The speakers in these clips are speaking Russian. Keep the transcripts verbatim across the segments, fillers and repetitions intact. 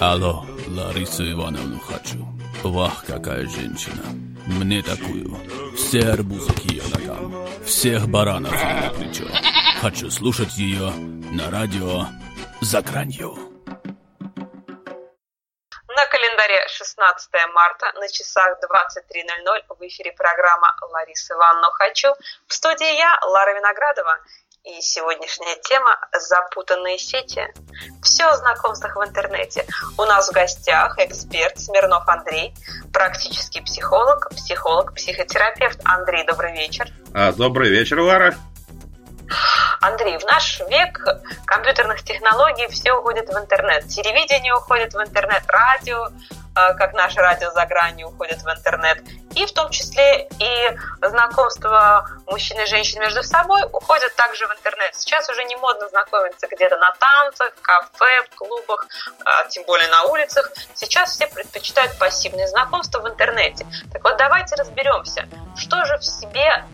Алло, Ларису Ивановну хочу. Вах, какая женщина. Мне такую. Все арбузы к ее ногам. Всех баранов на плечо. Хочу слушать ее на радио «За гранью». На календаре шестнадцатое марта, на часах двадцать три ноль ноль, в эфире программа «Лариса Ивановна хочу». В студии я, Лара Виноградова. И сегодняшняя тема – запутанные сети. Все о знакомствах в интернете. У нас в гостях эксперт Смирнов Андрей, практический психолог, психолог-психотерапевт. Андрей, добрый вечер. А, добрый вечер, Лара. Андрей, в наш век компьютерных технологий все уходит в интернет. Телевидение уходит в интернет, радио, как наше радио «За гранью», уходит в интернет. И в том числе и знакомства мужчин и женщин между собой уходят также в интернет. Сейчас уже не модно знакомиться где-то на танцах, в кафе, в клубах, тем более на улицах. Сейчас все предпочитают пассивные знакомства в интернете. Так вот, давайте разберемся, что же в себе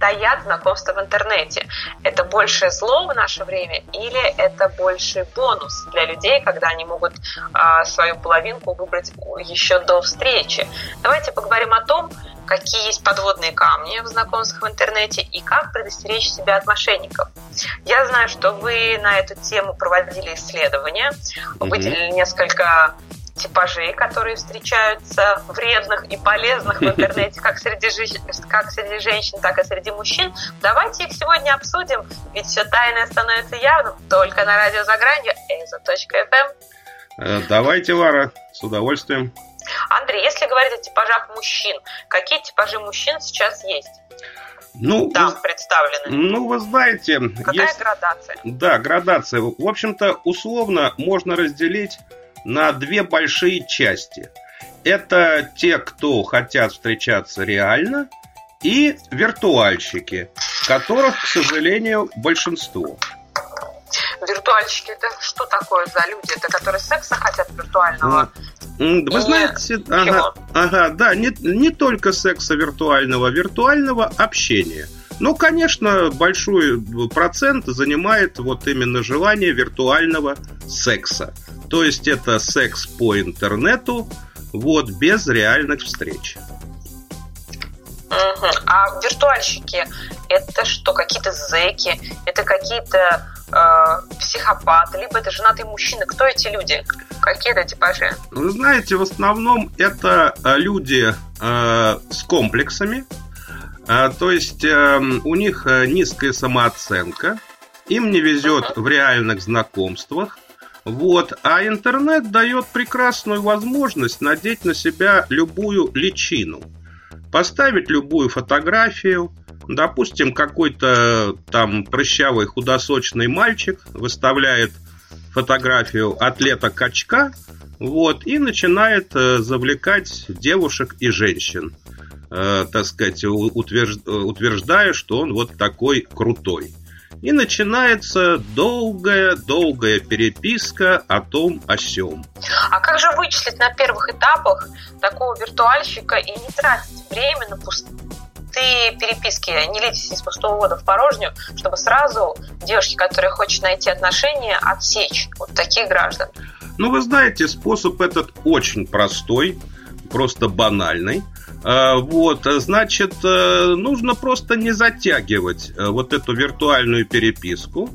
таят знакомства в интернете. Это большее зло в наше время или это больший бонус для людей, когда они могут э, свою половинку выбрать еще до встречи? Давайте поговорим о том, какие есть подводные камни в знакомствах в интернете и как предостеречь себя от мошенников. Я знаю, что вы на эту тему проводили исследования, выделили mm-hmm. несколько типажей, которые встречаются вредных и полезных в интернете как среди, жи- как среди женщин, так и среди мужчин. Давайте их сегодня обсудим, ведь все тайное становится явным только на радио «За гранью» Эйза точка эф эм. Давайте, Лара, с удовольствием. Андрей, если говорить о типажах мужчин, какие типажи мужчин сейчас есть? Ну, там вы, представлены. Ну, вы знаете... Какая есть... градация? Да, градация. В общем-то, условно можно разделить на две большие части. Это те, кто хотят встречаться реально, и виртуальщики, которых, к сожалению, большинство. Виртуальщики — это что такое за люди? Это которые секса хотят виртуального? Вы и знаете, ага, ага, да, не, не только секса виртуального, виртуального общения. Но, конечно, большой процент занимает вот именно желание виртуального секса. То есть это секс по интернету, вот, без реальных встреч. Угу. А виртуальщики — это что, какие-то зэки, это какие-то э, психопаты, либо это женатые мужчины? Кто эти люди? Какие это типажи? Вы знаете, в основном это люди э, с комплексами. То есть э, у них низкая самооценка, им не везет uh-huh. в реальных знакомствах, вот, а интернет дает прекрасную возможность надеть на себя любую личину, поставить любую фотографию, допустим, какой-то там прыщавый худосочный мальчик выставляет фотографию атлета-качка, вот, и начинает завлекать девушек и женщин, так сказать, утверждая, что он вот такой крутой. И начинается долгая-долгая переписка о том, о сём. А как же вычислить на первых этапах такого виртуальщика и не тратить время на пустые переписки, не лить из пустого вода в порожню, чтобы сразу девушки, которые хочет найти отношения, отсечь вот таких граждан? Ну, вы знаете, способ этот очень простой, просто банальный. Вот, значит, нужно просто не затягивать вот эту виртуальную переписку.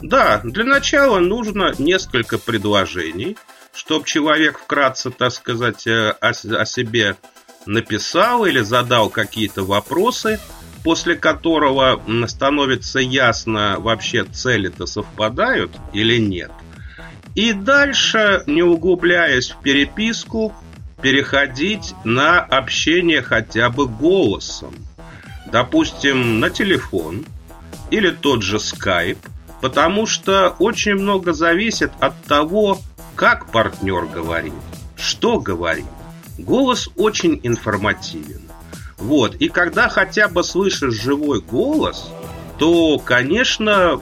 Да, для начала нужно несколько предложений, чтобы человек вкратце, так сказать, о себе написал или задал какие-то вопросы, после которого становится ясно, вообще цели-то совпадают или нет. И дальше, не углубляясь в переписку, переходить на общение хотя бы голосом. Допустим, на телефон или тот же Skype, потому что очень много зависит от того, как партнер говорит, что говорит. Голос очень информативен. Вот. И когда хотя бы слышишь живой голос, то, конечно,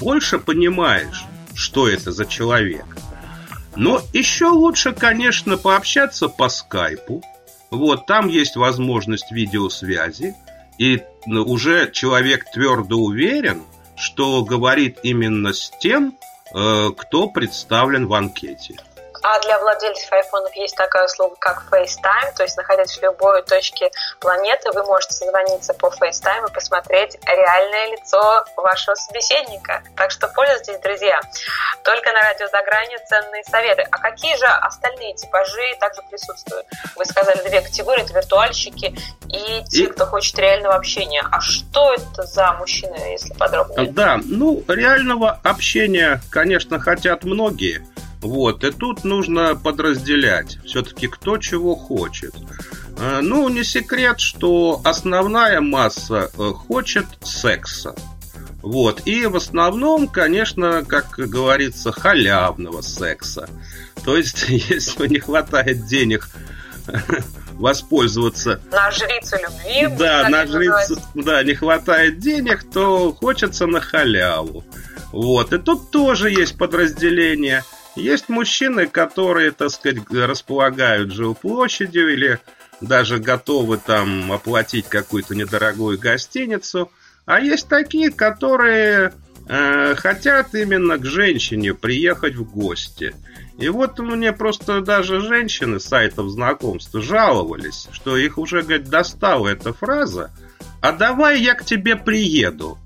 больше понимаешь, что это за человек. Но еще лучше, конечно, пообщаться по скайпу. Вот, там есть возможность видеосвязи. И уже человек твердо уверен, что говорит именно с тем, кто представлен в анкете. А для владельцев айфонов есть такая услуга, как FaceTime, то есть, находясь в любой точке планеты, вы можете созвониться по FaceTime и посмотреть реальное лицо вашего собеседника. Так что пользуйтесь, друзья. Только на радио «За грани» ценные советы. А какие же остальные типажи также присутствуют? Вы сказали две категории, это виртуальщики и те, и... кто хочет реального общения. А что это за мужчины, если подробнее? Да, ну, реального общения, конечно, хотят многие. Вот, и тут нужно подразделять все-таки кто чего хочет. Ну, не секрет, что основная масса хочет секса. Вот, и в основном, конечно, как говорится, халявного секса. То есть, если не хватает денег воспользоваться... На жрицу любви. Да, на жрицу, да, не хватает денег, то хочется на халяву. Вот, и тут тоже есть подразделение... Есть мужчины, которые, так сказать, располагают жилплощадью или даже готовы там оплатить какую-то недорогую гостиницу. А есть такие, которые э, хотят именно к женщине приехать в гости. И вот мне просто даже женщины с сайтов знакомств жаловались, что их уже, говорит, достала эта фраза «А давай я к тебе приеду».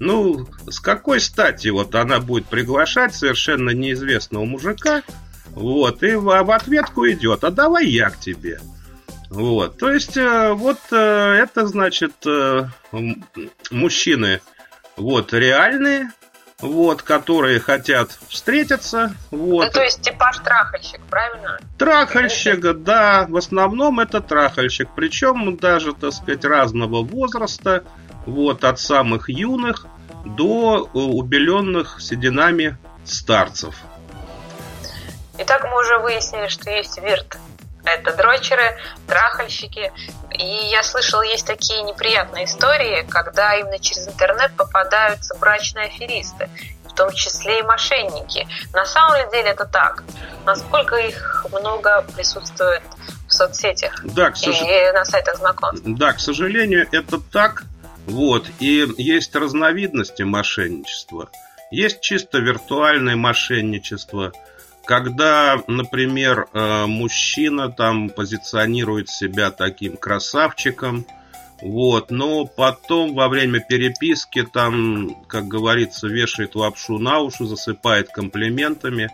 Ну, с какой стати вот она будет приглашать совершенно неизвестного мужика, вот, и в ответку идет, а давай я к тебе. Вот, то есть, вот это, значит, мужчины, вот, реальные, вот, которые хотят встретиться, вот. Ну, то есть, типаж трахальщик, правильно? Трахальщик, да, в основном это трахальщик, причем даже, так сказать, разного возраста. Вот, от самых юных до убеленных сединами старцев. Итак, мы уже выяснили, что есть вирт. Это дрочеры, трахальщики. И я слышала, есть такие неприятные истории, когда именно через интернет попадаются брачные аферисты, в том числе и мошенники. На самом деле это так. Насколько их много присутствует в соцсетях, да, к сож... и на сайтах знакомств. Да, к сожалению, это так. Вот, и есть разновидности мошенничества. Есть чисто виртуальное мошенничество, когда, например, мужчина там позиционирует себя таким красавчиком, вот, но потом во время переписки там, как говорится, вешает лапшу на уши, засыпает комплиментами,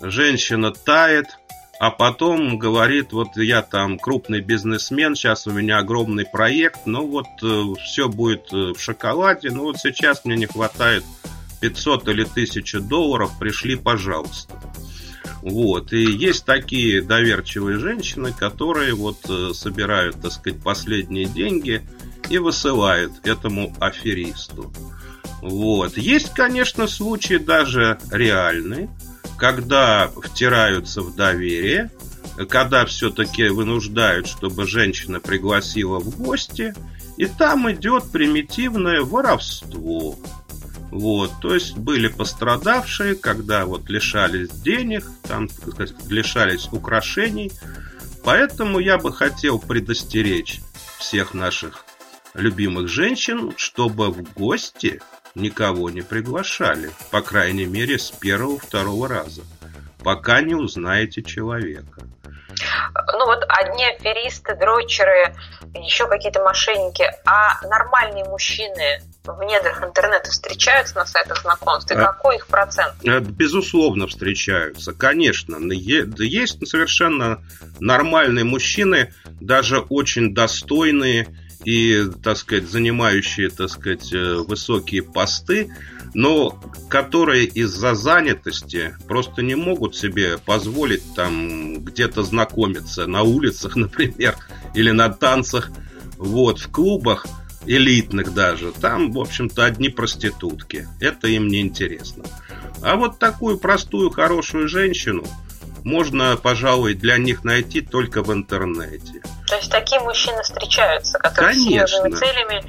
женщина тает. А потом говорит, вот я там крупный бизнесмен, сейчас у меня огромный проект, ну вот э, все будет в шоколаде, ну вот сейчас мне не хватает пятьсот или тысяча долларов, пришли, пожалуйста. Вот, и есть такие доверчивые женщины, которые вот э, собирают, так сказать, последние деньги и высылают этому аферисту. Вот, есть, конечно, случаи даже реальные, когда втираются в доверие, когда все-таки вынуждают, чтобы женщина пригласила в гости, и там идет примитивное воровство. Вот, то есть были пострадавшие, когда вот лишались денег, там, так сказать, лишались украшений. Поэтому я бы хотел предостеречь всех наших любимых женщин, чтобы в гости... никого не приглашали, по крайней мере, с первого-второго раза, пока не узнаете человека. Ну вот одни аферисты, дрочеры, еще какие-то мошенники, а нормальные мужчины в недрах интернета встречаются на сайтах знакомств? И какой их процент? Безусловно, встречаются, конечно. Есть совершенно нормальные мужчины, даже очень достойные, и, так сказать, занимающие, так сказать, высокие посты, но которые из-за занятости просто не могут себе позволить там где-то знакомиться на улицах, например, или на танцах, вот, в клубах элитных даже. Там, в общем-то, одни проститутки. Это им не интересно. А вот такую простую, хорошую женщину можно, пожалуй, для них найти только в интернете. То есть такие мужчины встречаются, которые Конечно. С серьезными целями,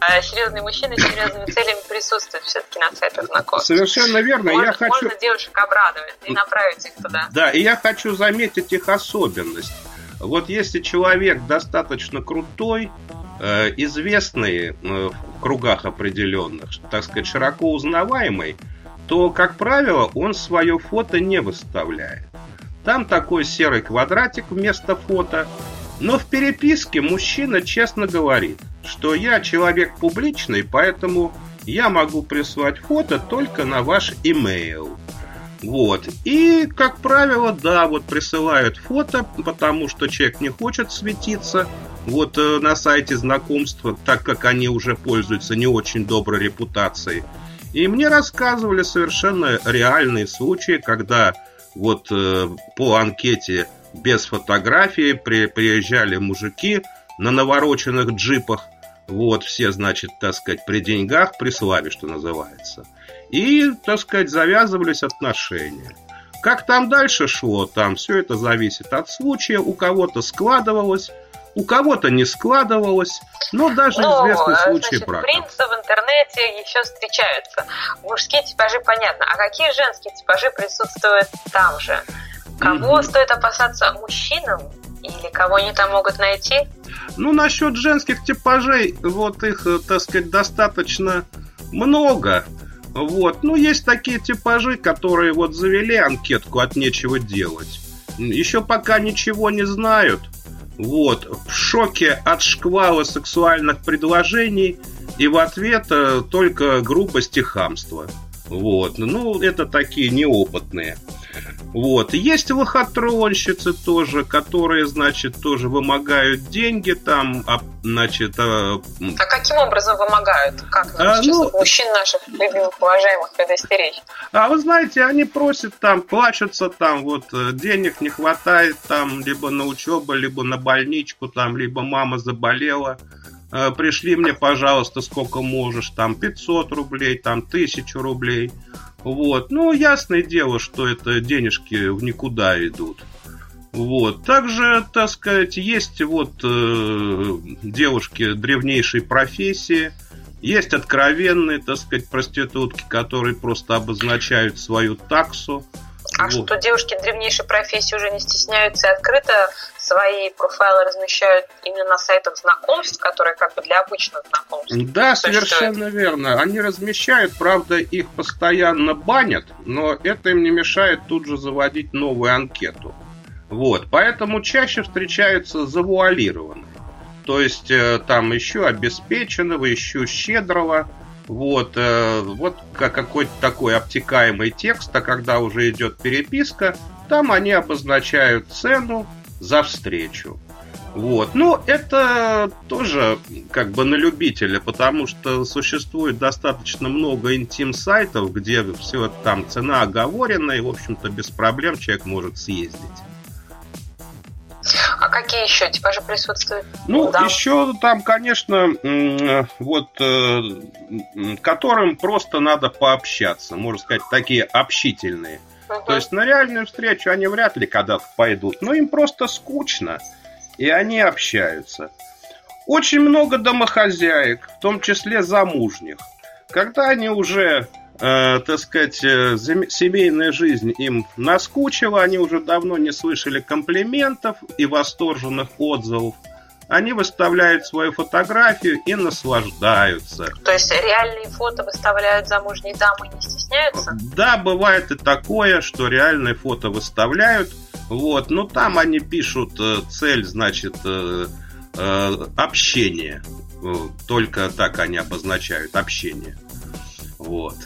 а серьезные мужчины с серьезными целями присутствуют все-таки на сайтах знакомств. Совершенно верно. Можно, я хочу... можно девушек обрадовать и направить их туда. Да, и я хочу заметить их особенность. Вот если человек достаточно крутой, известный в кругах определенных, так сказать, широко узнаваемый, то, как правило, он свое фото не выставляет. Там такой серый квадратик вместо фото. Но в переписке мужчина честно говорит, что я человек публичный, поэтому я могу прислать фото только на ваш имейл. Вот. И, как правило, да, вот присылают фото, потому что человек не хочет светиться. Вот на сайте знакомства, так как они уже пользуются не очень доброй репутацией. И мне рассказывали совершенно реальные случаи, когда вот э, по анкете без фотографии при, приезжали мужики на навороченных джипах. Вот все, значит, так сказать, при деньгах, при славе, что называется. И, так сказать, завязывались отношения. Как там дальше шло, там все это зависит от случая. У кого-то складывалось, у кого-то не складывалось, но даже ну, известны случаи значит, брака. Принцы в интернете еще встречаются. Мужские типажи понятно, а какие женские типажи присутствуют там же? Кого mm-hmm. стоит опасаться, мужчинам? Или кого они там могут найти? Ну, насчет женских типажей, вот их, так сказать, достаточно много. Вот, ну, есть такие типажи, которые вот завели анкетку от нечего делать. Еще пока ничего не знают. Вот, в шоке от шквала сексуальных предложений и в ответ только грубость и хамство. Вот, ну, это такие неопытные. Вот, есть лохотронщицы тоже, которые, значит, тоже вымогают деньги там, а, значит... А... а каким образом вымогают? Как нам а, сейчас ну... мужчин наших любимых, уважаемых предостеречь? А вы знаете, они просят там, плачутся там, вот, денег не хватает там, либо на учебу, либо на больничку там, либо мама заболела. Пришли мне, пожалуйста, сколько можешь, там, пятьсот рублей, там, тысячу рублей. Вот, ну, ясное дело, что это денежки в никуда идут. Вот, также, так сказать, есть вот э, девушки древнейшей профессии, есть откровенные, так сказать, проститутки, которые просто обозначают свою таксу. А вот. Что девушки древнейшей профессии уже не стесняются и открыто свои профайлы размещают именно на сайтах знакомств, которые как бы для обычных знакомств. Да, существует. Совершенно верно. Они размещают, правда, их постоянно банят, но это им не мешает тут же заводить новую анкету. Вот, поэтому чаще встречаются завуалированные. То есть там ищу обеспеченного, ищу щедрого. Вот, вот какой-то такой обтекаемый текст, а когда уже идет переписка, там они обозначают цену за встречу. Вот, ну это тоже как бы на любителя, потому что существует достаточно много интим-сайтов, где все там цена оговорена и, в общем-то, без проблем человек может съездить. А какие еще типажи присутствуют? Ну, да. еще там, конечно, вот, которым просто надо пообщаться, можно сказать, такие общительные. Угу. То есть на реальную встречу они вряд ли когда-то пойдут, но им просто скучно, и они общаются. Очень много домохозяек, в том числе замужних. Когда они уже... Э, так сказать, э, семейная жизнь им наскучила, они уже давно не слышали комплиментов и восторженных отзывов. Они выставляют свою фотографию и наслаждаются. То есть реальные фото выставляют замужние дамы, не стесняются? Да, бывает и такое, что реальные фото выставляют. Вот, но там они пишут э, цель, значит, э, э, общение. Только так они обозначают общение. Вот.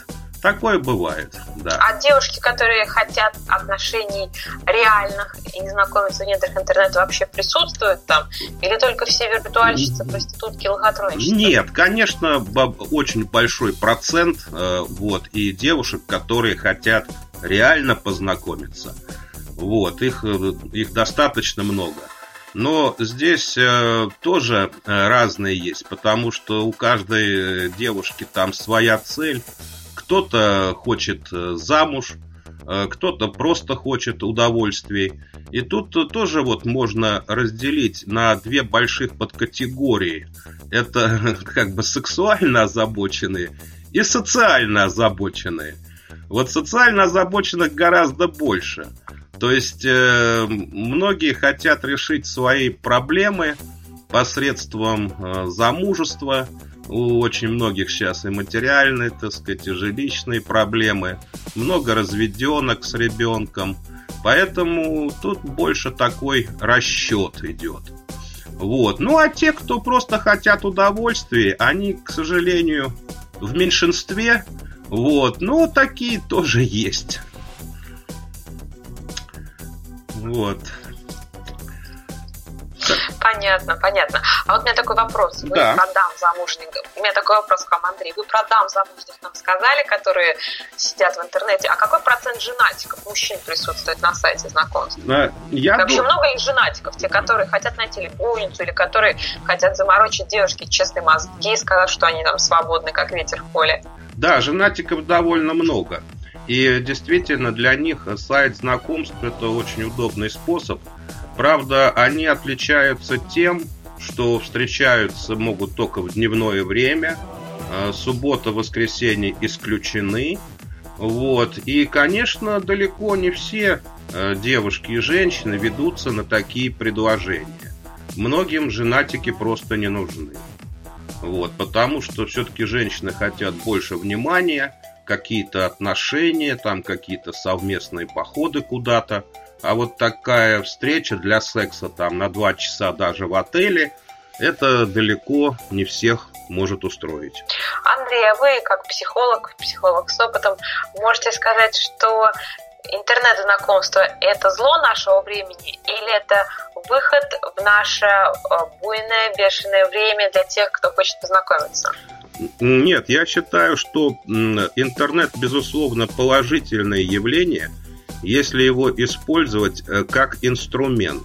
Такое бывает, да. А девушки, которые хотят отношений реальных и не знакомятся в недрах интернета, вообще присутствуют там? Или только все виртуальщицы, проститутки, лохотронщицы? Нет, конечно, очень большой процент вот, и девушек, которые хотят реально познакомиться. Вот, их, их достаточно много. Но здесь э, тоже э, разные есть, потому что у каждой девушки там своя цель. Кто-то хочет замуж, э, кто-то просто хочет удовольствий. И тут э, тоже вот можно разделить на две больших подкатегории. Это как бы сексуально озабоченные и социально озабоченные. Вот социально озабоченных гораздо больше. То есть э, многие хотят решить свои проблемы посредством э, замужества, У очень многих сейчас и материальные, так сказать, и жилищные проблемы. Много разведенок с ребенком. Поэтому тут больше такой расчет идет. Вот. Ну а те, кто просто хотят удовольствия, они, к сожалению, в меньшинстве. Вот. Но такие тоже есть. Вот. Понятно, понятно. А вот у меня такой вопрос. Вы да. про дам замужних. У меня такой вопрос к вам, Андрей. Вы про дам замужних нам сказали, которые сидят в интернете. А какой процент женатиков мужчин присутствует на сайте знакомств? Да, я Вообще дум... много ли женатиков? Те, которые хотят найти любовницу или которые хотят заморочить девушки честные мозги и сказать, что они там свободны, как ветер в поле? Да, женатиков довольно много. И действительно для них сайт знакомств – это очень удобный способ. Правда, они отличаются тем, что встречаются могут только в дневное время. Суббота, воскресенье исключены. Вот. И, конечно, далеко не все девушки и женщины ведутся на такие предложения. Многим женатики просто не нужны. Вот. Потому что все-таки женщины хотят больше внимания, какие-то отношения, там какие-то совместные походы куда-то. А вот такая встреча для секса там на два часа даже в отеле, это далеко не всех может устроить. Андрей, а вы как психолог, психолог с опытом, можете сказать, что интернет-знакомство – это зло нашего времени или это выход в наше буйное, бешеное время для тех, кто хочет познакомиться? Нет, я считаю, что интернет, безусловно, положительное явление, если его использовать как инструмент.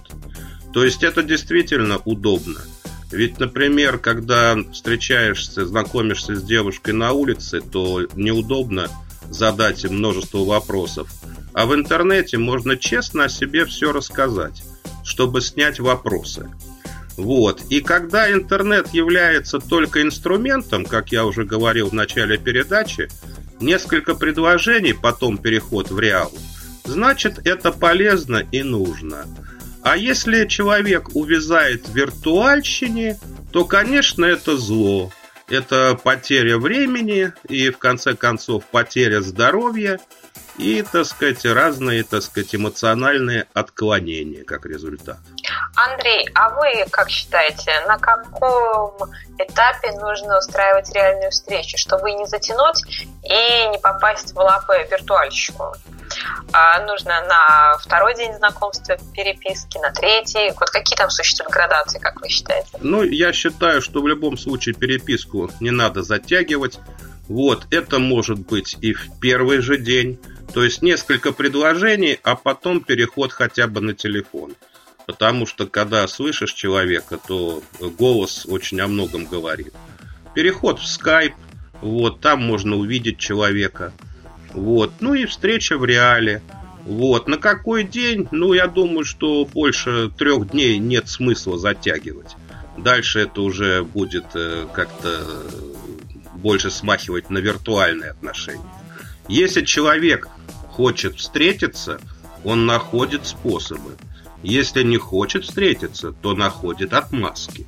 То есть это действительно удобно. Ведь, например, когда встречаешься, знакомишься с девушкой на улице, то неудобно задать им множество вопросов. А в интернете можно честно о себе все рассказать, чтобы снять вопросы. Вот. И когда интернет является только инструментом, как я уже говорил в начале передачи, несколько предложений, потом переход в реал, значит, это полезно и нужно. А если человек увязает в виртуальщине, то, конечно, это зло. Это потеря времени и, в конце концов, потеря здоровья и, так сказать, разные, так сказать, эмоциональные отклонения как результат. Андрей, а вы как считаете, на каком этапе нужно устраивать реальную встречу, чтобы не затянуть и не попасть в лапы виртуальщику? А нужно на второй день знакомства переписки, на третий? Вот какие там существуют градации, как вы считаете? Ну, я считаю, что в любом случае переписку не надо затягивать. Вот, это может быть и в первый же день. То есть несколько предложений, а потом переход хотя бы на телефон. Потому что, когда слышишь человека, то голос очень о многом говорит. Переход в Skype, вот, там можно увидеть человека. Вот. Ну и встреча в реале. Вот. На какой день? Ну, я думаю, что больше трех дней нет смысла затягивать. Дальше это уже будет как-то больше смахивать на виртуальные отношения. Если человек хочет встретиться, он находит способы. Если не хочет встретиться, то находит отмазки.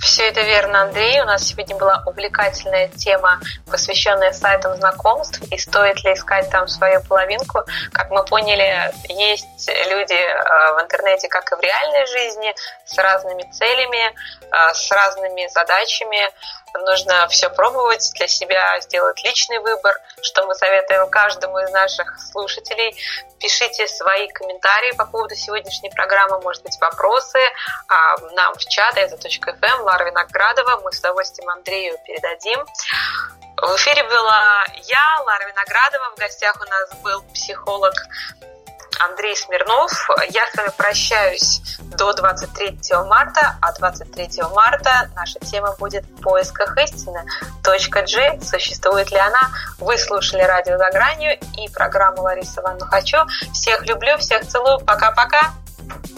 Все это верно, Андрей. У нас сегодня была увлекательная тема, посвященная сайтам знакомств и стоит ли искать там свою половинку. Как мы поняли, есть люди в интернете, как и в реальной жизни, с разными целями, с разными задачами. Нужно все пробовать для себя, сделать личный выбор, что мы советуем каждому из наших слушателей. Пишите свои комментарии по поводу сегодняшней программы, может быть, вопросы нам в чат «Эйза.фм», Лара Виноградова. Мы с удовольствием Андрею передадим. В эфире была я, Лара Виноградова. В гостях у нас был психолог Андрей Смирнов. Я с вами прощаюсь до двадцать третьего марта, а двадцать третьего марта наша тема будет «В поисках истины. .g. Существует ли она?» Вы слушали радио «За гранью» и программу Ларисы Ивановны «Хочу». Всех люблю, всех целую. Пока-пока.